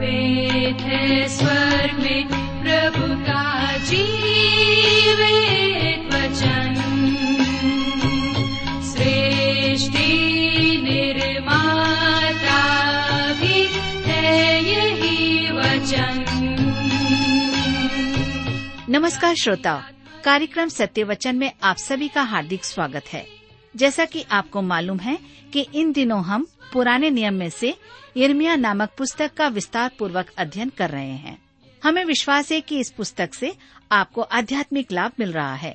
वेद है स्वर में प्रभु का जीवित वचन, सृष्टि निर्माता भी है यही वचन। नमस्कार श्रोताओं, कार्यक्रम सत्य वचन में आप सभी का हार्दिक स्वागत है। जैसा कि आपको मालूम है कि इन दिनों हम पुराने नियम में से यिर्मयाह नामक पुस्तक का विस्तार पूर्वक अध्ययन कर रहे हैं। हमें विश्वास है कि इस पुस्तक से आपको आध्यात्मिक लाभ मिल रहा है।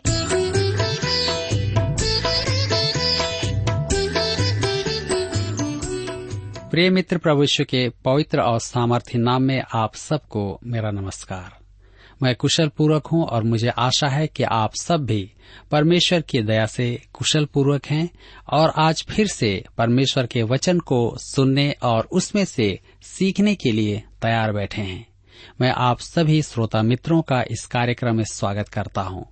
प्रिय मित्र, प्रभु यीशु के पवित्र और सामर्थ्य नाम में आप सबको मेरा नमस्कार। मैं कुशल पूर्वक हूँ और मुझे आशा है कि आप सब भी परमेश्वर की दया से कुशल पूर्वक हैं और आज फिर से परमेश्वर के वचन को सुनने और उसमें से सीखने के लिए तैयार बैठे हैं। मैं आप सभी श्रोता मित्रों का इस कार्यक्रम में स्वागत करता हूँ,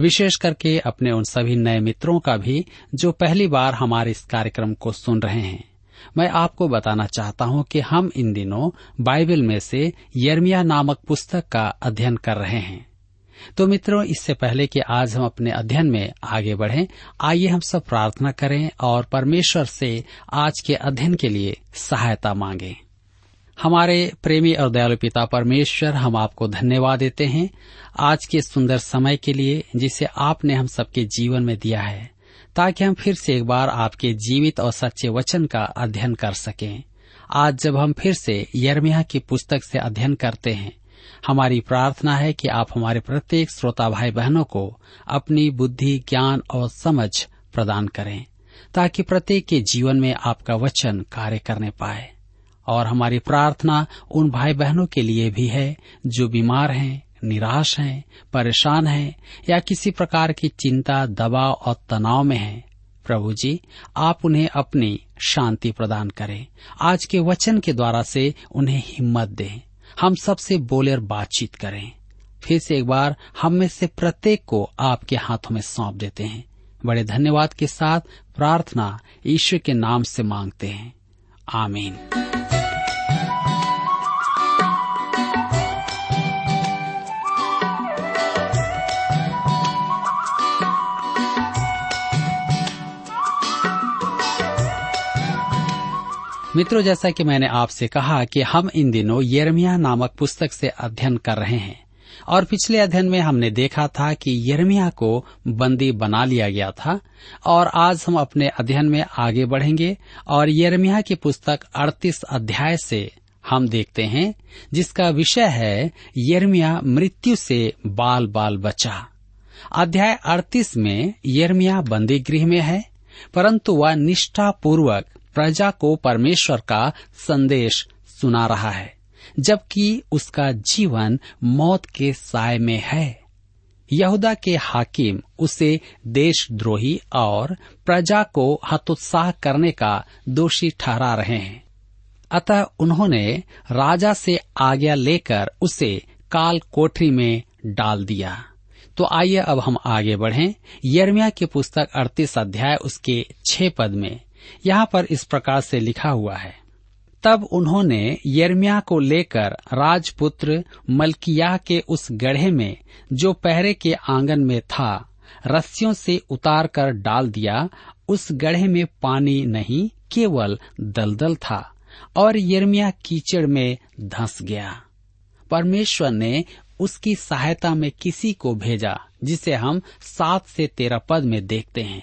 विशेष करके अपने उन सभी नए मित्रों का भी जो पहली बार हमारे इस कार्यक्रम को सुन रहे हैं। मैं आपको बताना चाहता हूं कि हम इन दिनों बाइबल में से यिर्मयाह नामक पुस्तक का अध्ययन कर रहे हैं। तो मित्रों, इससे पहले कि आज हम अपने अध्ययन में आगे बढ़ें, आइए हम सब प्रार्थना करें और परमेश्वर से आज के अध्ययन के लिए सहायता मांगें। हमारे प्रेमी और दयालु पिता परमेश्वर, हम आपको धन्यवाद देते हैं आज के सुंदर समय के लिए जिसे आपने हम सबके जीवन में दिया है, ताकि हम फिर से एक बार आपके जीवित और सच्चे वचन का अध्ययन कर सकें। आज जब हम फिर से यिर्मयाह की पुस्तक से अध्ययन करते हैं, हमारी प्रार्थना है कि आप हमारे प्रत्येक श्रोता भाई बहनों को अपनी बुद्धि, ज्ञान और समझ प्रदान करें, ताकि प्रत्येक के जीवन में आपका वचन कार्य करने पाए। और हमारी प्रार्थना उन भाई बहनों के लिए भी है जो बीमार हैं, निराश हैं, परेशान हैं या किसी प्रकार की चिंता, दबाव और तनाव में हैं। प्रभु जी, आप उन्हें अपनी शांति प्रदान करें। आज के वचन के द्वारा से उन्हें हिम्मत दें। हम सबसे बोले और बातचीत करें। फिर से एक बार हम में से प्रत्येक को आपके हाथों में सौंप देते हैं। बड़े धन्यवाद के साथ प्रार्थना ईश्वर के नाम से मांगते हैं, आमीन। मित्रों, जैसा कि मैंने आपसे कहा कि हम इन दिनों यिर्मयाह नामक पुस्तक से अध्ययन कर रहे हैं और पिछले अध्ययन में हमने देखा था कि यिर्मयाह को बंदी बना लिया गया था। और आज हम अपने अध्ययन में आगे बढ़ेंगे और यिर्मयाह की पुस्तक 38 अध्याय से हम देखते हैं, जिसका विषय है यिर्मयाह मृत्यु से बाल बाल बचा। अध्याय 38 में यिर्मयाह बंदी गृह में है, परंतु वह निष्ठापूर्वक प्रजा को परमेश्वर का संदेश सुना रहा है, जबकि उसका जीवन मौत के साय में है। यहूदा के हाकिम उसे देशद्रोही और प्रजा को हतोत्साह करने का दोषी ठहरा रहे हैं। अतः उन्होंने राजा से आज्ञा लेकर उसे काल कोठरी में डाल दिया। तो आइए अब हम आगे बढ़ें। यिर्मयाह की पुस्तक 38 अध्याय उसके 6 पद में यहाँ पर इस प्रकार से लिखा हुआ है, तब उन्होंने यिर्मयाह को लेकर राजपुत्र मल्कियाह के उस गड्ढे में जो पहरे के आंगन में था, रस्सियों से उतार कर डाल दिया। उस गड्ढे में पानी नहीं, केवल दलदल था और यिर्मयाह कीचड़ में धंस गया। परमेश्वर ने उसकी सहायता में किसी को भेजा, जिसे हम 7 से 13 पद में देखते हैं।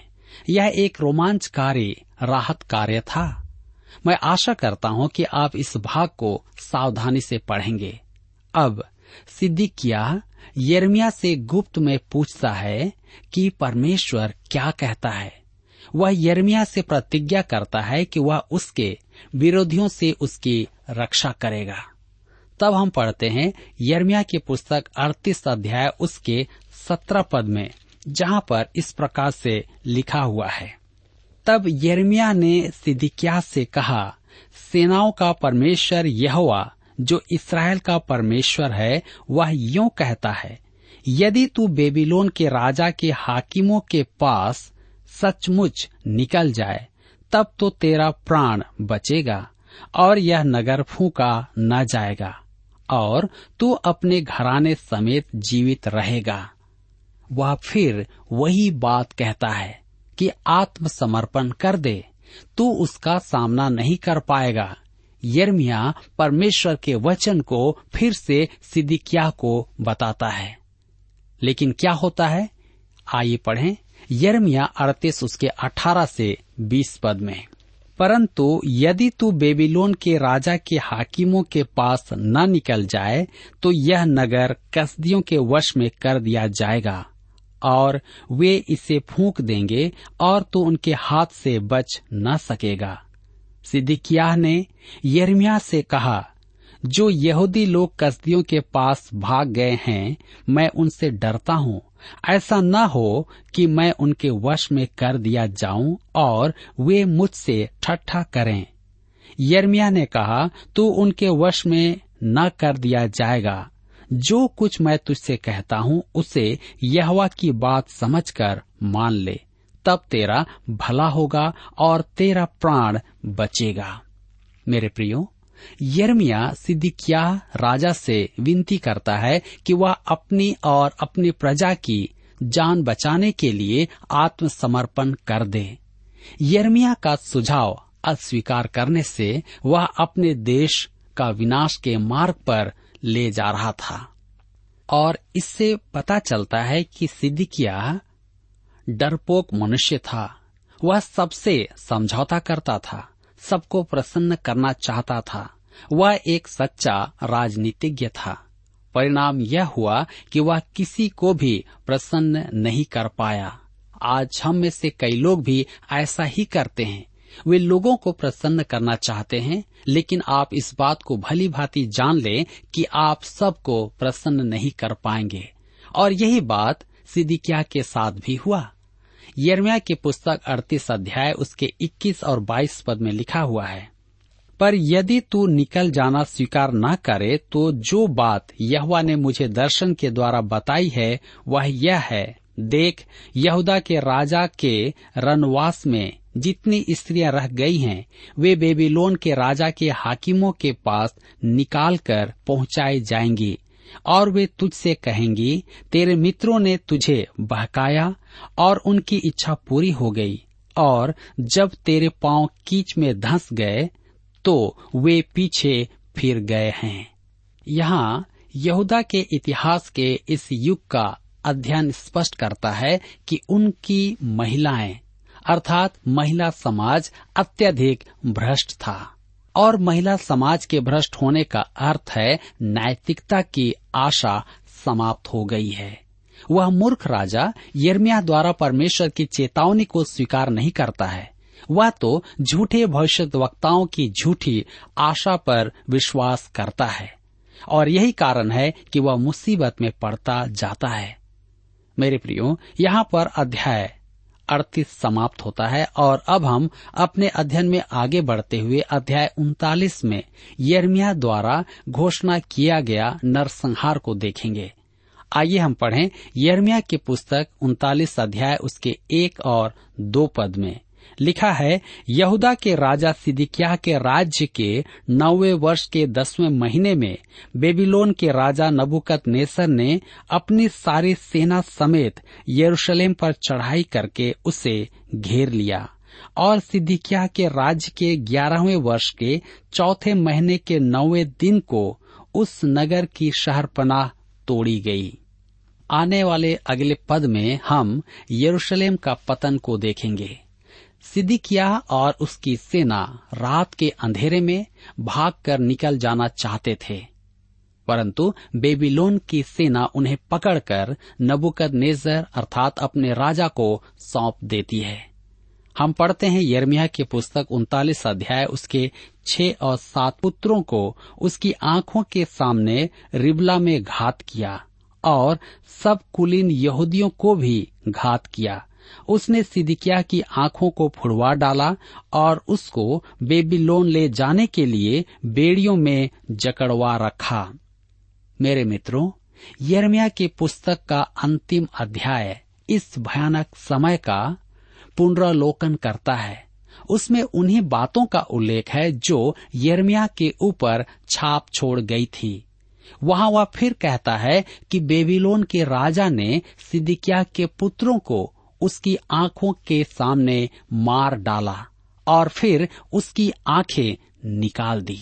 यह एक रोमांचकारी राहत कार्य था। मैं आशा करता हूं कि आप इस भाग को सावधानी से पढ़ेंगे। अब सिदकिय्याह यिर्मयाह से गुप्त में पूछता है कि परमेश्वर क्या कहता है। वह यिर्मयाह से प्रतिज्ञा करता है कि वह उसके विरोधियों से उसकी रक्षा करेगा। तब हम पढ़ते हैं यिर्मयाह की पुस्तक 38 अध्याय उसके 17 पद में, जहां पर इस प्रकार से लिखा हुआ है, तब यिर्मयाह ने सिदकिय्याह से कहा, सेनाओं का परमेश्वर यहोवा जो इस्राएल का परमेश्वर है, वह यूं कहता है, यदि तू बेबीलोन के राजा के हाकिमों के पास सचमुच निकल जाए, तब तो तेरा प्राण बचेगा और यह नगर फूंका न जाएगा और तू अपने घराने समेत जीवित रहेगा। वह फिर वही बात कहता है कि आत्मसमर्पण कर दे, तू उसका सामना नहीं कर पाएगा। यिर्मयाह परमेश्वर के वचन को फिर से सिदकिय्याह को बताता है, लेकिन क्या होता है, आइए पढ़ें यिर्मयाह 38 उसके 18 से 20 पद में। परंतु यदि तू बेबीलोन के राजा के हाकिमों के पास न निकल जाए तो यह नगर कसदियों के वश में कर दिया जाएगा और वे इसे फूंक देंगे और तू उनके हाथ से बच न सकेगा। सिदकिय्याह ने यिर्मयाह से कहा, जो यहूदी लोग कसदियों के पास भाग गए हैं, मैं उनसे डरता हूँ, ऐसा न हो कि मैं उनके वश में कर दिया जाऊं और वे मुझसे ठट्ठा करें। यिर्मयाह ने कहा, तू उनके वश में न कर दिया जाएगा। जो कुछ मैं तुझसे कहता हूँ उसे यहोवा की बात समझकर मान ले, तब तेरा भला होगा और तेरा प्राण बचेगा। मेरे प्रियो, यिर्मयाह सिदकिय्याह राजा से विनती करता है कि वह अपनी और अपनी प्रजा की जान बचाने के लिए आत्मसमर्पण कर दे। यिर्मयाह का सुझाव अस्वीकार करने से वह अपने देश का विनाश के मार्ग पर ले जा रहा था। और इससे पता चलता है कि सिदकिय्याह डरपोक मनुष्य था। वह सबसे समझौता करता था, सबको प्रसन्न करना चाहता था। वह एक सच्चा राजनीतिज्ञ था। परिणाम यह हुआ कि वह किसी को भी प्रसन्न नहीं कर पाया। आज हम में से कई लोग भी ऐसा ही करते हैं। वे लोगों को प्रसन्न करना चाहते हैं, लेकिन आप इस बात को भली भांति जान लें कि आप सबको प्रसन्न नहीं कर पाएंगे। और यही बात सिदकिय्याह के साथ भी हुआ। यिर्मयाह की पुस्तक 38 अध्याय उसके 21 और 22 पद में लिखा हुआ है, पर यदि तू निकल जाना स्वीकार न करे तो जो बात यहोवा ने मुझे दर्शन के द्वारा बताई है वह यह है, देख, यहूदा के राजा के रनवास में जितनी स्त्रियां रह गई हैं, वे बेबीलोन के राजा के हाकिमों के पास निकाल कर पहुंचाई जाएंगी और वे तुझसे कहेंगी, तेरे मित्रों ने तुझे बहकाया और उनकी इच्छा पूरी हो गई। और जब तेरे पांव कीच में धंस गए तो वे पीछे फिर गए हैं। यहाँ यहूदा के इतिहास के इस युग का अध्ययन स्पष्ट करता है कि उनकी महिलाएं अर्थात महिला समाज अत्यधिक भ्रष्ट था। और महिला समाज के भ्रष्ट होने का अर्थ है नैतिकता की आशा समाप्त हो गई है। वह मूर्ख राजा यिर्मयाह द्वारा परमेश्वर की चेतावनी को स्वीकार नहीं करता है। वह तो झूठे भविष्यद्वक्ताओं की झूठी आशा पर विश्वास करता है और यही कारण है कि वह मुसीबत में पड़ता जाता है। मेरे प्रियो, यहाँ पर अध्याय 38 समाप्त होता है और अब हम अपने अध्ययन में आगे बढ़ते हुए अध्याय 39 में यिर्मयाह द्वारा घोषणा किया गया नरसंहार को देखेंगे। आइए हम पढ़ें यिर्मयाह की पुस्तक 39 अध्याय उसके 1 और 2 पद में लिखा है, यहूदा के राजा सिदकिय्याह के राज्य के 9वें वर्ष के 10वें महीने में बेबीलोन के राजा नबूकदनेस्सर ने अपनी सारी सेना समेत यरूशलेम पर चढ़ाई करके उसे घेर लिया और सिदकिय्याह के राज्य के 11वें वर्ष के 4th महीने के 9वें दिन को उस नगर की शहरपनाह तोड़ी गई। आने वाले अगले पद में हम यरूशलेम का पतन को देखेंगे। सिदकिय्याह और उसकी सेना रात के अंधेरे में भागकर निकल जाना चाहते थे, परंतु बेबीलोन की सेना उन्हें पकड़कर नबूकदनेस्सर अर्थात अपने राजा को सौंप देती है। हम पढ़ते हैं यिर्मयाह की पुस्तक 39 अध्याय उसके 6 और 7, पुत्रों को उसकी आंखों के सामने रिबला में घात किया और सब कुलीन यहूदियों को भी घात किया। उसने सिदकिय्याह की आंखों को फुड़वा डाला और उसको बेबीलोन ले जाने के लिए बेड़ियों में जकड़वा रखा। मेरे मित्रों, यिर्मयाह की पुस्तक का अंतिम अध्याय इस भयानक समय का पुनरावलोकन करता है उसमें उन्हीं बातों का उल्लेख है जो यिर्मयाह के ऊपर छाप छोड़ गई थी। वहां वह फिर कहता है कि बेबीलोन के राजा ने सिदकिय्याह के पुत्रों को उसकी आंखों के सामने मार डाला और फिर उसकी आंखें निकाल दी।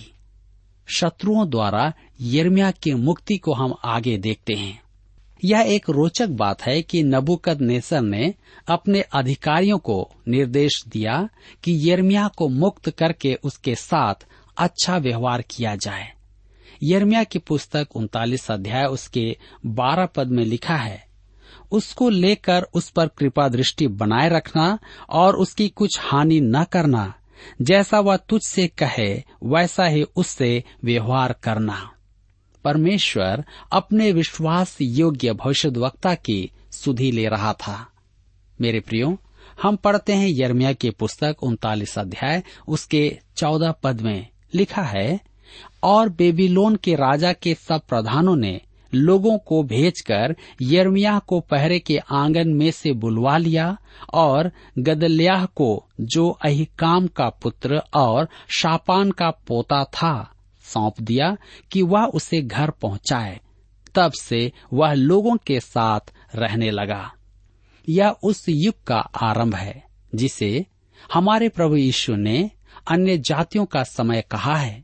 शत्रुओं द्वारा यिर्मयाह की मुक्ति को हम आगे देखते हैं। यह एक रोचक बात है कि नबूकदनेस्सर ने अपने अधिकारियों को निर्देश दिया कि यिर्मयाह को मुक्त करके उसके साथ अच्छा व्यवहार किया जाए। यिर्मयाह की पुस्तक 39 अध्याय उसके 12 पद में लिखा है, उसको लेकर उस पर कृपा दृष्टि बनाए रखना और उसकी कुछ हानि न करना, जैसा वह तुझसे कहे वैसा ही उससे व्यवहार करना। परमेश्वर अपने विश्वास योग्य भविष्यद्वक्ता की सुधि ले रहा था। मेरे प्रियो, हम पढ़ते हैं यिर्मयाह की पुस्तक 39 अध्याय उसके 14 पद में लिखा है, और बेबीलोन के राजा के सब प्रधानों ने लोगों को भेजकर यिर्मयाह को पहरे के आंगन में से बुलवा लिया और गदल्याह को, जो अहीकाम का पुत्र और शापान का पोता था, सौंप दिया कि वह उसे घर पहुंचाए। तब से वह लोगों के साथ रहने लगा। यह उस युग का आरंभ है जिसे हमारे प्रभु यीशु ने अन्य जातियों का समय कहा है।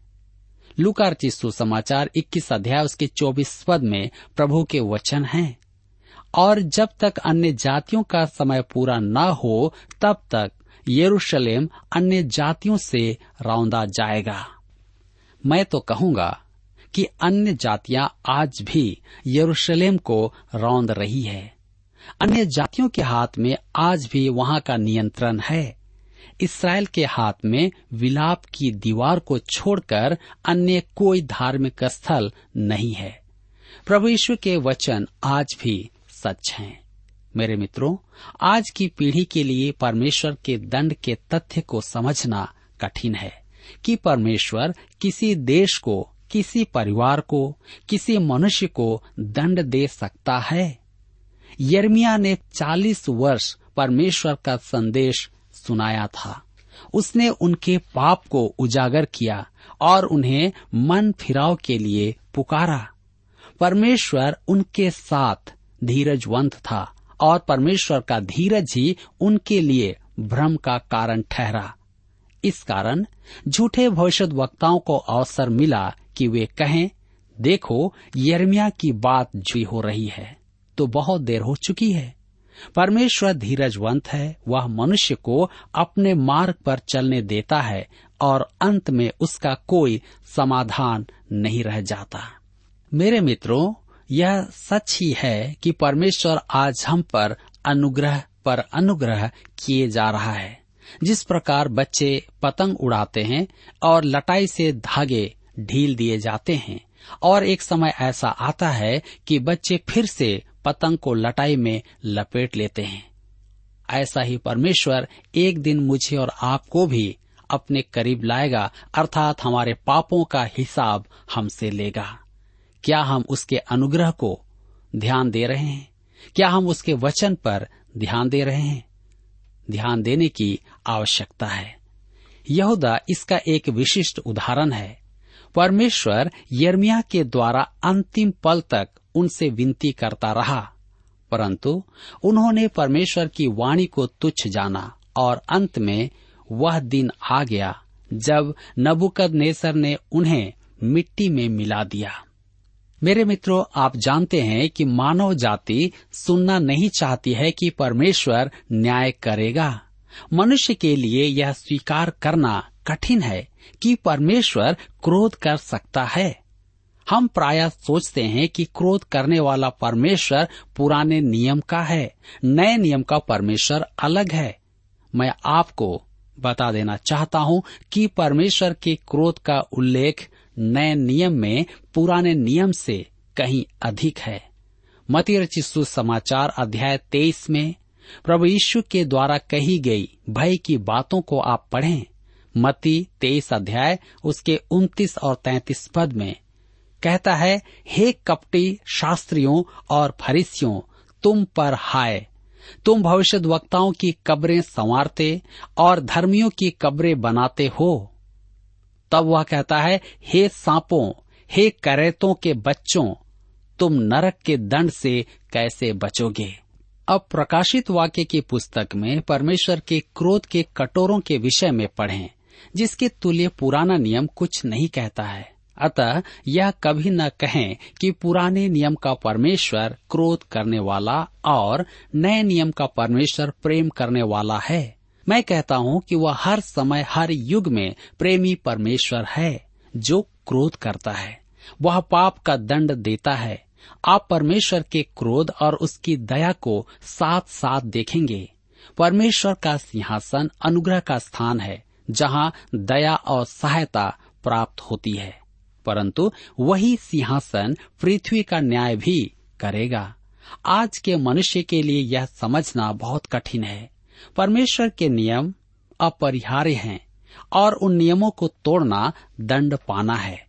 लूका रचित सुसमाचार 21 अध्याय उसके 24 पद में प्रभु के वचन हैं, और जब तक अन्य जातियों का समय पूरा न हो तब तक यरूशलेम अन्य जातियों से रौंदा जाएगा। मैं तो कहूंगा कि अन्य जातियां आज भी यरूशलेम को रौंद रही है। अन्य जातियों के हाथ में आज भी वहां का नियंत्रण है। इसराइल के हाथ में विलाप की दीवार को छोड़कर अन्य कोई धार्मिक स्थल नहीं है। प्रभु यीशु के वचन आज भी सच हैं। मेरे मित्रों, आज की पीढ़ी के लिए परमेश्वर के दंड के तथ्य को समझना कठिन है कि परमेश्वर किसी देश को, किसी परिवार को, किसी मनुष्य को दंड दे सकता है। यिर्मयाह ने 40 वर्ष परमेश्वर का संदेश सुनाया था। उसने उनके पाप को उजागर किया और उन्हें मन फिराव के लिए पुकारा। परमेश्वर उनके साथ धीरजवंत था और परमेश्वर का धीरज ही उनके लिए भ्रम का कारण ठहरा। इस कारण झूठे भविष्यद्वक्ताओं को अवसर मिला कि वे कहें, देखो यिर्मयाह की बात जी हो रही है, तो बहुत देर हो चुकी है। परमेश्वर धीरजवंत है। वह मनुष्य को अपने मार्ग पर चलने देता है और अंत में उसका कोई समाधान नहीं रह जाता। मेरे मित्रों, यह सच ही है कि परमेश्वर आज हम पर अनुग्रह किए जा रहा है। जिस प्रकार बच्चे पतंग उड़ाते हैं और लटाई से धागे ढील दिए जाते हैं, और एक समय ऐसा आता है कि बच्चे फिर से पतंग को लटाई में लपेट लेते हैं, ऐसा ही परमेश्वर एक दिन मुझे और आपको भी अपने करीब लाएगा, अर्थात हमारे पापों का हिसाब हमसे लेगा। क्या हम उसके अनुग्रह को ध्यान दे रहे हैं? क्या हम उसके वचन पर ध्यान दे रहे हैं? ध्यान देने की आवश्यकता है। यहूदा इसका एक विशिष्ट उदाहरण है। परमेश्वर यिर्मयाह के द्वारा अंतिम पल तक उनसे विनती करता रहा, परंतु उन्होंने परमेश्वर की वाणी को तुच्छ जाना, और अंत में वह दिन आ गया जब नबूकदनेस्सर ने उन्हें मिट्टी में मिला दिया। मेरे मित्रों, आप जानते हैं कि मानव जाति सुनना नहीं चाहती है कि परमेश्वर न्याय करेगा। मनुष्य के लिए यह स्वीकार करना कठिन है कि परमेश्वर क्रोध कर सकता है। हम प्रायः सोचते हैं कि क्रोध करने वाला परमेश्वर पुराने नियम का है, नए नियम का परमेश्वर अलग है। मैं आपको बता देना चाहता हूं कि परमेश्वर के क्रोध का उल्लेख नए नियम में पुराने नियम से कहीं अधिक है। मत्ती रचित सुसमाचार अध्याय 23 में प्रभु यीशु के द्वारा कही गई भय की बातों को आप पढ़ें। मत्ती 23 अध्याय उसके 29 और 33 पद में कहता है, हे कपटी शास्त्रियों और फरीसियों, तुम पर हाय, तुम भविष्यद्वक्ताओं की कब्रें संवारते और धर्मियों की कब्रें बनाते हो। तब वह कहता है, हे सांपों, हे करेतों के बच्चों, तुम नरक के दंड से कैसे बचोगे। अब प्रकाशित वाक्य की पुस्तक में परमेश्वर के क्रोध के कटोरों के विषय में पढ़ें, जिसके तुल्य पुराना नियम कुछ नहीं कहता है। अतः यह कभी न कहें कि पुराने नियम का परमेश्वर क्रोध करने वाला और नए नियम का परमेश्वर प्रेम करने वाला है। मैं कहता हूँ कि वह हर समय, हर युग में प्रेमी परमेश्वर है, जो क्रोध करता है। वह पाप का दंड देता है। आप परमेश्वर के क्रोध और उसकी दया को साथ साथ देखेंगे। परमेश्वर का सिंहासन अनुग्रह का स्थान है, जहाँ दया और सहायता प्राप्त होती है, परंतु वही सिंहासन पृथ्वी का न्याय भी करेगा। आज के मनुष्य के लिए यह समझना बहुत कठिन है। परमेश्वर के नियम अपरिहार्य हैं और उन नियमों को तोड़ना दंड पाना है।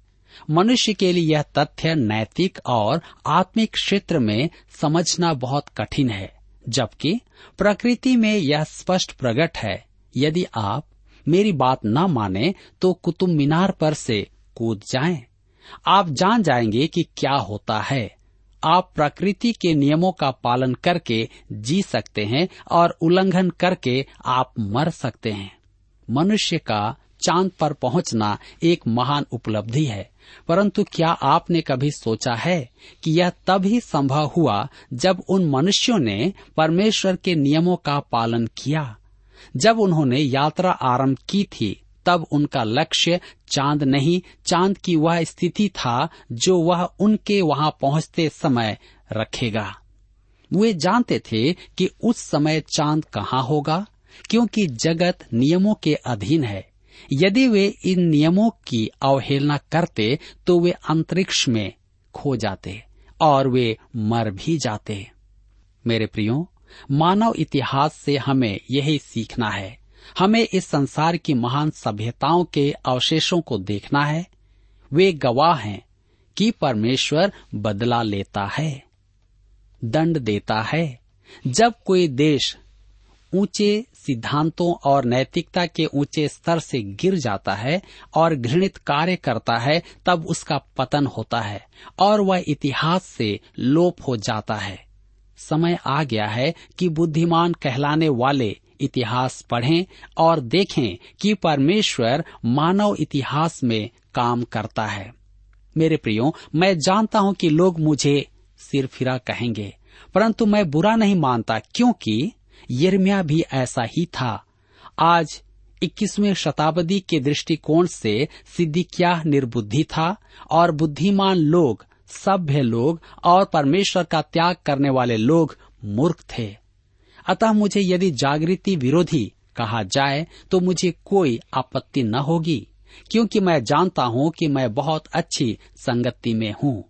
मनुष्य के लिए यह तथ्य नैतिक और आत्मिक क्षेत्र में समझना बहुत कठिन है, जबकि प्रकृति में यह स्पष्ट प्रकट है। यदि आप मेरी बात न माने तो कुतुब मीनार पर से कूद जाएं। आप जान जाएंगे कि क्या होता है। आप प्रकृति के नियमों का पालन करके जी सकते हैं और उल्लंघन करके आप मर सकते हैं। मनुष्य का चांद पर पहुंचना एक महान उपलब्धि है, परंतु क्या आपने कभी सोचा है कि यह तब ही संभव हुआ जब उन मनुष्यों ने परमेश्वर के नियमों का पालन किया। जब उन्होंने यात्रा आरंभ की थी, तब उनका लक्ष्य चांद नहीं, चांद की वह स्थिति था जो वह उनके वहां पहुंचते समय रखेगा। वे जानते थे कि उस समय चांद कहाँ होगा, क्योंकि जगत नियमों के अधीन है। यदि वे इन नियमों की अवहेलना करते तो वे अंतरिक्ष में खो जाते और वे मर भी जाते। मेरे प्रियो, मानव इतिहास से हमें यही सीखना है। हमें इस संसार की महान सभ्यताओं के अवशेषों को देखना है। वे गवाह हैं कि परमेश्वर बदला लेता है, दंड देता है। जब कोई देश ऊंचे सिद्धांतों और नैतिकता के ऊंचे स्तर से गिर जाता है और घृणित कार्य करता है, तब उसका पतन होता है और वह इतिहास से लोप हो जाता है। समय आ गया है कि बुद्धिमान कहलाने वाले इतिहास पढ़ें और देखें कि परमेश्वर मानव इतिहास में काम करता है। मेरे प्रियो, मैं जानता हूं कि लोग मुझे सिरफिरा कहेंगे, परंतु मैं बुरा नहीं मानता, क्योंकि यिर्मयाह भी ऐसा ही था। आज 21वीं शताब्दी के दृष्टिकोण से सिदकिय्याह निर्बुद्धि था और बुद्धिमान लोग, सभ्य लोग और परमेश्वर का त्याग करने वाले लोग मूर्ख थे। अतः मुझे यदि जागृति विरोधी कहा जाए तो मुझे कोई आपत्ति न होगी, क्योंकि मैं जानता हूं कि मैं बहुत अच्छी संगति में हूं।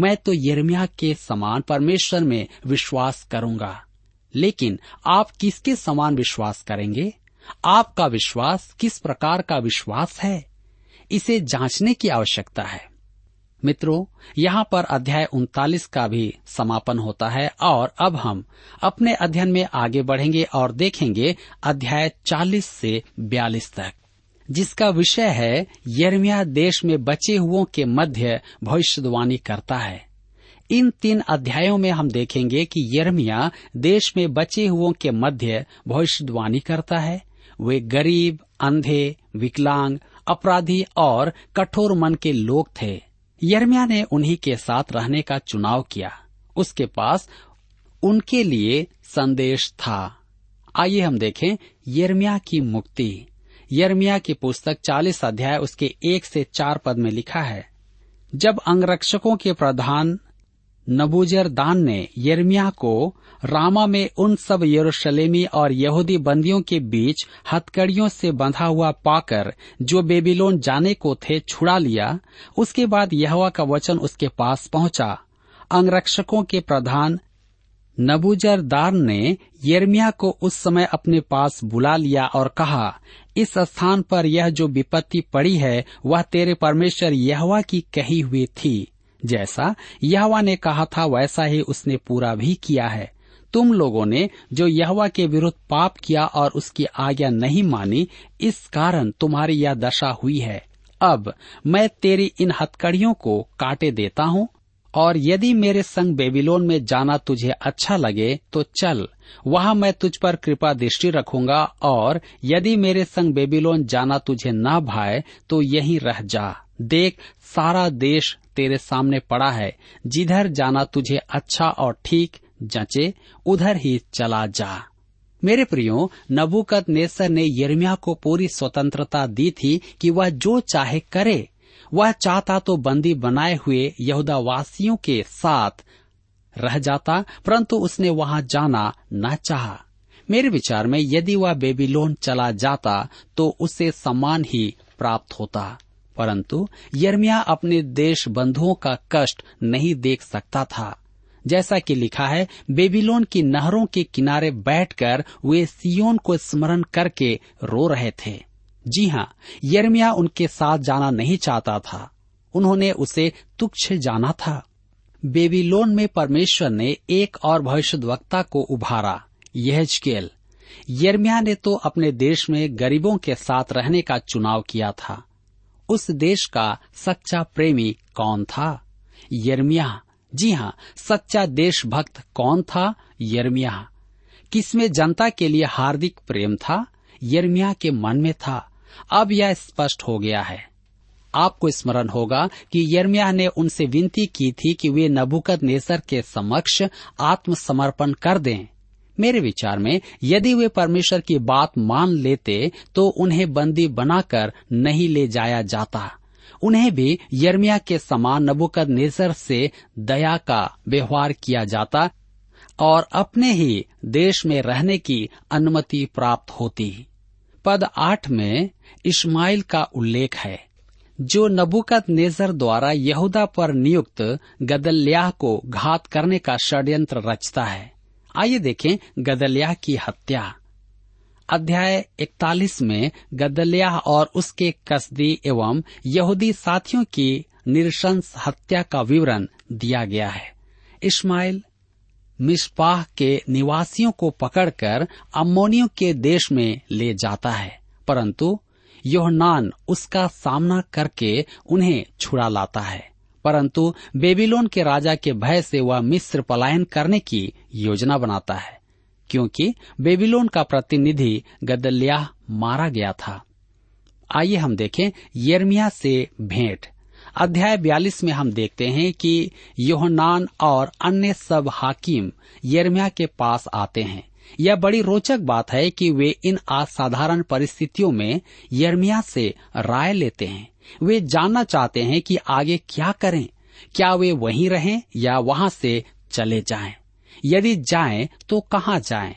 मैं तो यिर्मयाह के समान परमेश्वर में विश्वास करूंगा। लेकिन आप किसके समान विश्वास करेंगे? आपका विश्वास किस प्रकार का विश्वास है? इसे जांचने की आवश्यकता है। मित्रों, यहाँ पर अध्याय 39 का भी समापन होता है और अब हम अपने अध्ययन में आगे बढ़ेंगे और देखेंगे अध्याय 40 से 42 तक, जिसका विषय है यिर्मयाह देश में बचे हुओं के मध्य भविष्यवाणी करता है। इन 3 अध्यायों में हम देखेंगे कि यिर्मयाह देश में बचे हुओं के मध्य भविष्यवाणी करता है। वे गरीब, अंधे, विकलांग, अपराधी और कठोर मन के लोग थे। यिर्मयाह ने उन्हीं के साथ रहने का चुनाव किया। उसके पास उनके लिए संदेश था। आइए हम देखें यिर्मयाह की मुक्ति। यिर्मयाह की पुस्तक 40 अध्याय उसके 1 से 4 पद में लिखा है, जब अंगरक्षकों के प्रधान नबूजरदान ने यिर्मयाह को रामा में उन सब यरूशलेमी और यहूदी बंदियों के बीच हथकड़ियों से बंधा हुआ पाकर जो बेबीलोन जाने को थे छुड़ा लिया, उसके बाद यहोवा का वचन उसके पास पहुंचा। अंगरक्षकों के प्रधान नबूजरदान ने यिर्मयाह को उस समय अपने पास बुला लिया और कहा, इस स्थान पर यह जो विपत्ति पड़ी है वह तेरे परमेश्वर यहोवा की कही हुई थी। जैसा यहोवा ने कहा था वैसा ही उसने पूरा भी किया है। तुम लोगों ने जो यहोवा के विरुद्ध पाप किया और उसकी आज्ञा नहीं मानी, इस कारण तुम्हारी यह दशा हुई है। अब मैं तेरी इन हथकड़ियों को काटे देता हूँ, और यदि मेरे संग बेबीलोन में जाना तुझे अच्छा लगे तो चल, वहाँ मैं तुझ पर कृपा दृष्टि रखूंगा, और यदि मेरे संग बेबीलोन जाना तुझे ना भाए तो यहीं रह जा। देख, सारा देश तेरे सामने पड़ा है, जिधर जाना तुझे अच्छा और ठीक जचे उधर ही चला जा। मेरे प्रियो, नबूकदनेस्सर ने यिर्मयाह को पूरी स्वतंत्रता दी थी कि वह जो चाहे करे। वह चाहता तो बंदी बनाए हुए यहूदावासियों के साथ रह जाता, परंतु उसने वहां जाना ना चाहा। मेरे विचार में यदि वह बेबीलोन चला जाता तो उसे सम्मान ही प्राप्त होता, परंतु यिर्मयाह अपने देश बंधुओं का कष्ट नहीं देख सकता था। जैसा कि लिखा है, बेबीलोन की नहरों के किनारे बैठकर वे सिय्योन को स्मरण करके रो रहे थे। जी हाँ, यिर्मयाह उनके साथ जाना नहीं चाहता था। उन्होंने उसे तुच्छ जाना था। बेबीलोन में परमेश्वर ने एक और भविष्यद्वक्ता को उभारा, यहेजकेल। यिर्मयाह ने तो अपने देश में गरीबों के साथ रहने का चुनाव किया था। उस देश का सच्चा प्रेमी कौन था? यिर्मयाह। जी हाँ, सच्चा देशभक्त कौन था? यिर्मयाह। किसमें जनता के लिए हार्दिक प्रेम था? यिर्मयाह के मन में था। अब यह स्पष्ट हो गया है। आपको स्मरण होगा कि यिर्मयाह ने उनसे विनती की थी कि वे नबूकदनेस्सर के समक्ष आत्मसमर्पण कर दें। मेरे विचार में यदि वे परमेश्वर की बात मान लेते तो उन्हें बंदी बनाकर नहीं ले जाया जाता। उन्हें भी यिर्मयाह के समान नबूकदनेस्सर से दया का व्यवहार किया जाता और अपने ही देश में रहने की अनुमति प्राप्त होती। पद 8 में इश्माइल का उल्लेख है, जो नबूकदनेस्सर द्वारा यहूदा पर नियुक्त गदल्याह को घात करने का षड्यंत्र रचता है। आइए देखें गदल्याह की हत्या। अध्याय 41 में गदल्याह और उसके कसदी एवं यहूदी साथियों की निरशंस हत्या का विवरण दिया गया है। इश्माइल मिस्पाह के निवासियों को पकड़कर अम्मोनियों के देश में ले जाता है, परंतु योहनान उसका सामना करके उन्हें छुड़ा लाता है, परंतु बेबीलोन के राजा के भय से वह मिस्र पलायन करने की योजना बनाता है, क्योंकि बेबीलोन का प्रतिनिधि गदल्याह मारा गया था। आइए हम देखें यिर्मयाह से भेंट। अध्याय 42 में हम देखते हैं कि योहनान और अन्य सब हाकिम यिर्मयाह के पास आते हैं। यह बड़ी रोचक बात है कि वे इन असाधारण परिस्थितियों में यिर्मयाह से राय लेते हैं। वे जानना चाहते हैं कि आगे क्या करें, क्या वे वहीं रहें या वहां से चले जाएं? यदि जाएं तो कहाँ जाएं?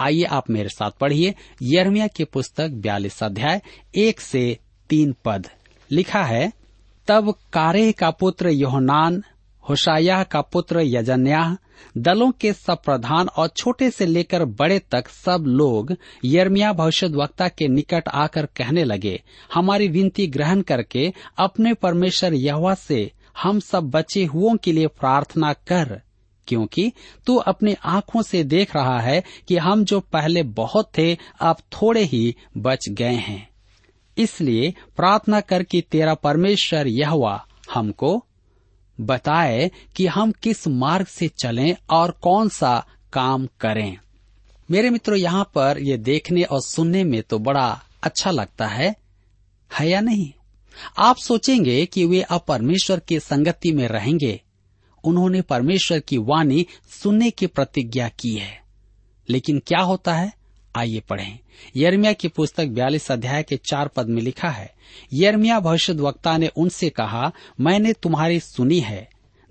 आइए आप मेरे साथ पढ़िए यिर्मयाह की पुस्तक 42 अध्याय 1 से 3 पद। लिखा है, तब कारेह का पुत्र योहनान, होशायाह का पुत्र यजन्याह, दलों के सब प्रधान और छोटे से लेकर बड़े तक सब लोग यिर्मयाह भविष्यद्वक्ता के निकट आकर कहने लगे, हमारी विनती ग्रहण करके अपने परमेश्वर यहोवा से हम सब बचे हुओं के लिए प्रार्थना कर, क्योंकि तू अपनी आंखों से देख रहा है कि हम जो पहले बहुत थे अब थोड़े ही बच गए हैं। इसलिए प्रार्थना कर कि तेरा परमेश्वर यहोवा हमको बताए कि हम किस मार्ग से चलें और कौन सा काम करें। मेरे मित्रों, यहाँ पर ये देखने और सुनने में तो बड़ा अच्छा लगता है या नहीं? आप सोचेंगे कि वे अब परमेश्वर की संगति में रहेंगे। उन्होंने परमेश्वर की वाणी सुनने की प्रतिज्ञा की है, लेकिन क्या होता है? आइए पढ़ें यिर्मयाह की पुस्तक 42 अध्याय के 4 पद में। लिखा है, यिर्मयाह भविष्यद्वक्ता ने उनसे कहा, मैंने तुम्हारी सुनी है।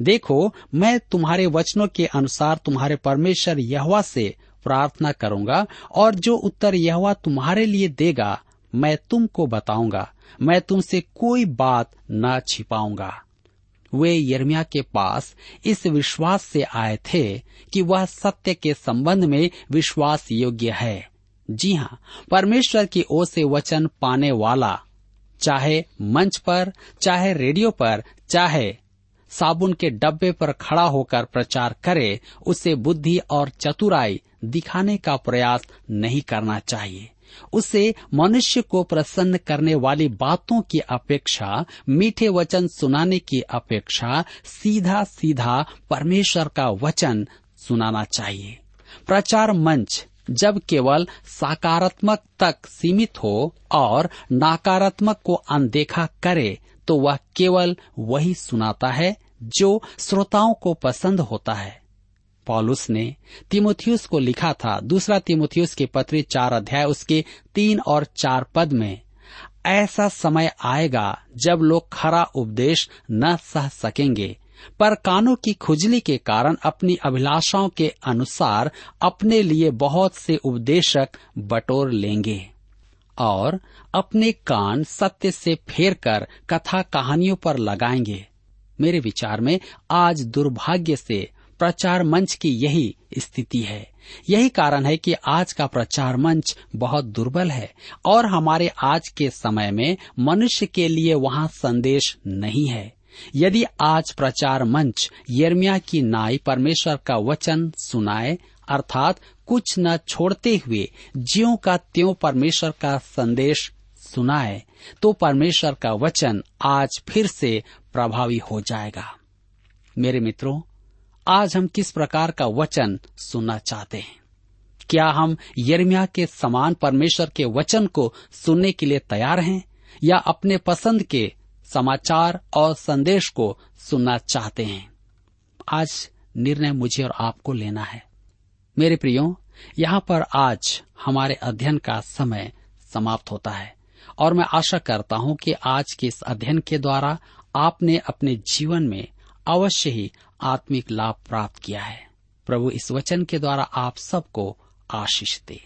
देखो, मैं तुम्हारे वचनों के अनुसार तुम्हारे परमेश्वर यहोवा से प्रार्थना करूंगा, और जो उत्तर यहोवा तुम्हारे लिए देगा मैं तुमको बताऊंगा। मैं तुमसे कोई बात न छिपाऊंगा। वे यिर्मयाह के पास इस विश्वास से आए थे कि वह सत्य के संबंध में विश्वास योग्य है। जी हाँ, परमेश्वर की ओर से वचन पाने वाला, चाहे मंच पर, चाहे रेडियो पर, चाहे साबुन के डब्बे पर खड़ा होकर प्रचार करे, उसे बुद्धि और चतुराई दिखाने का प्रयास नहीं करना चाहिए। उसे मनुष्य को प्रसन्न करने वाली बातों की अपेक्षा, मीठे वचन सुनाने की अपेक्षा सीधा सीधा परमेश्वर का वचन सुनाना चाहिए। प्रचार मंच जब केवल सकारात्मक तक सीमित हो और नकारात्मक को अनदेखा करे तो वह केवल वही सुनाता है जो श्रोताओं को पसंद होता है। पौलुस ने तीमुथियुस को लिखा था, 2 तीमुथियुस के पत्री 4 उसके 3 और 4 में, ऐसा समय आएगा जब लोग खरा उपदेश न सह सकेंगे, पर कानों की खुजली के कारण अपनी अभिलाषाओं के अनुसार अपने लिए बहुत से उपदेशक बटोर लेंगे और अपने कान सत्य से फेरकर कथा कहानियों पर लगाएंगे। मेरे विचार में आज दुर्भाग्य से प्रचार मंच की यही स्थिति है। यही कारण है कि आज का प्रचार मंच बहुत दुर्बल है और हमारे आज के समय में मनुष्य के लिए वहाँ संदेश नहीं है। यदि आज प्रचार मंच यिर्मयाह की नाई परमेश्वर का वचन सुनाए, अर्थात कुछ न छोड़ते हुए ज्यों का त्यों परमेश्वर का संदेश सुनाए, तो परमेश्वर का वचन आज फिर से प्रभावी हो जाएगा। मेरे मित्रों, आज हम किस प्रकार का वचन सुनना चाहते हैं? क्या हम यिर्मयाह के समान परमेश्वर के वचन को सुनने के लिए तैयार हैं, या अपने पसंद के समाचार और संदेश को सुनना चाहते हैं? आज निर्णय मुझे और आपको लेना है। मेरे प्रियो, यहाँ पर आज हमारे अध्ययन का समय समाप्त होता है और मैं आशा करता हूँ कि आज के इस अध्ययन के द्वारा आपने अपने जीवन में अवश्य ही आत्मिक लाभ प्राप्त किया है। प्रभु इस वचन के द्वारा आप सबको आशीष दे।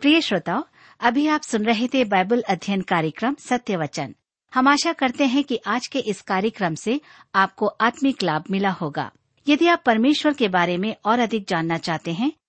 प्रिय श्रोताओ, अभी आप सुन रहे थे बाइबल अध्ययन कार्यक्रम सत्य वचन। हम आशा करते हैं कि आज के इस कार्यक्रम से आपको आत्मिक लाभ मिला होगा। यदि आप परमेश्वर के बारे में और अधिक जानना चाहते हैं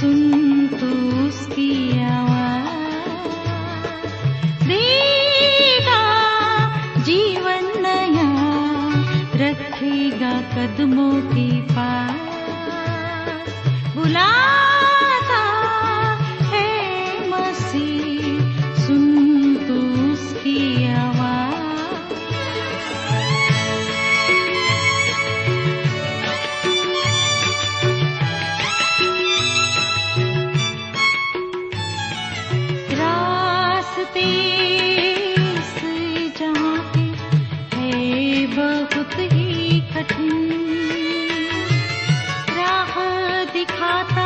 सुन तू उसकी आवाज़, देगा जीवन नया, रखेगा कदमों के पास। बुलाता है मसीह, सुन तू उसकी आवाज। रास्ते जहाँ है बहुत ही कठिन राह दिखाता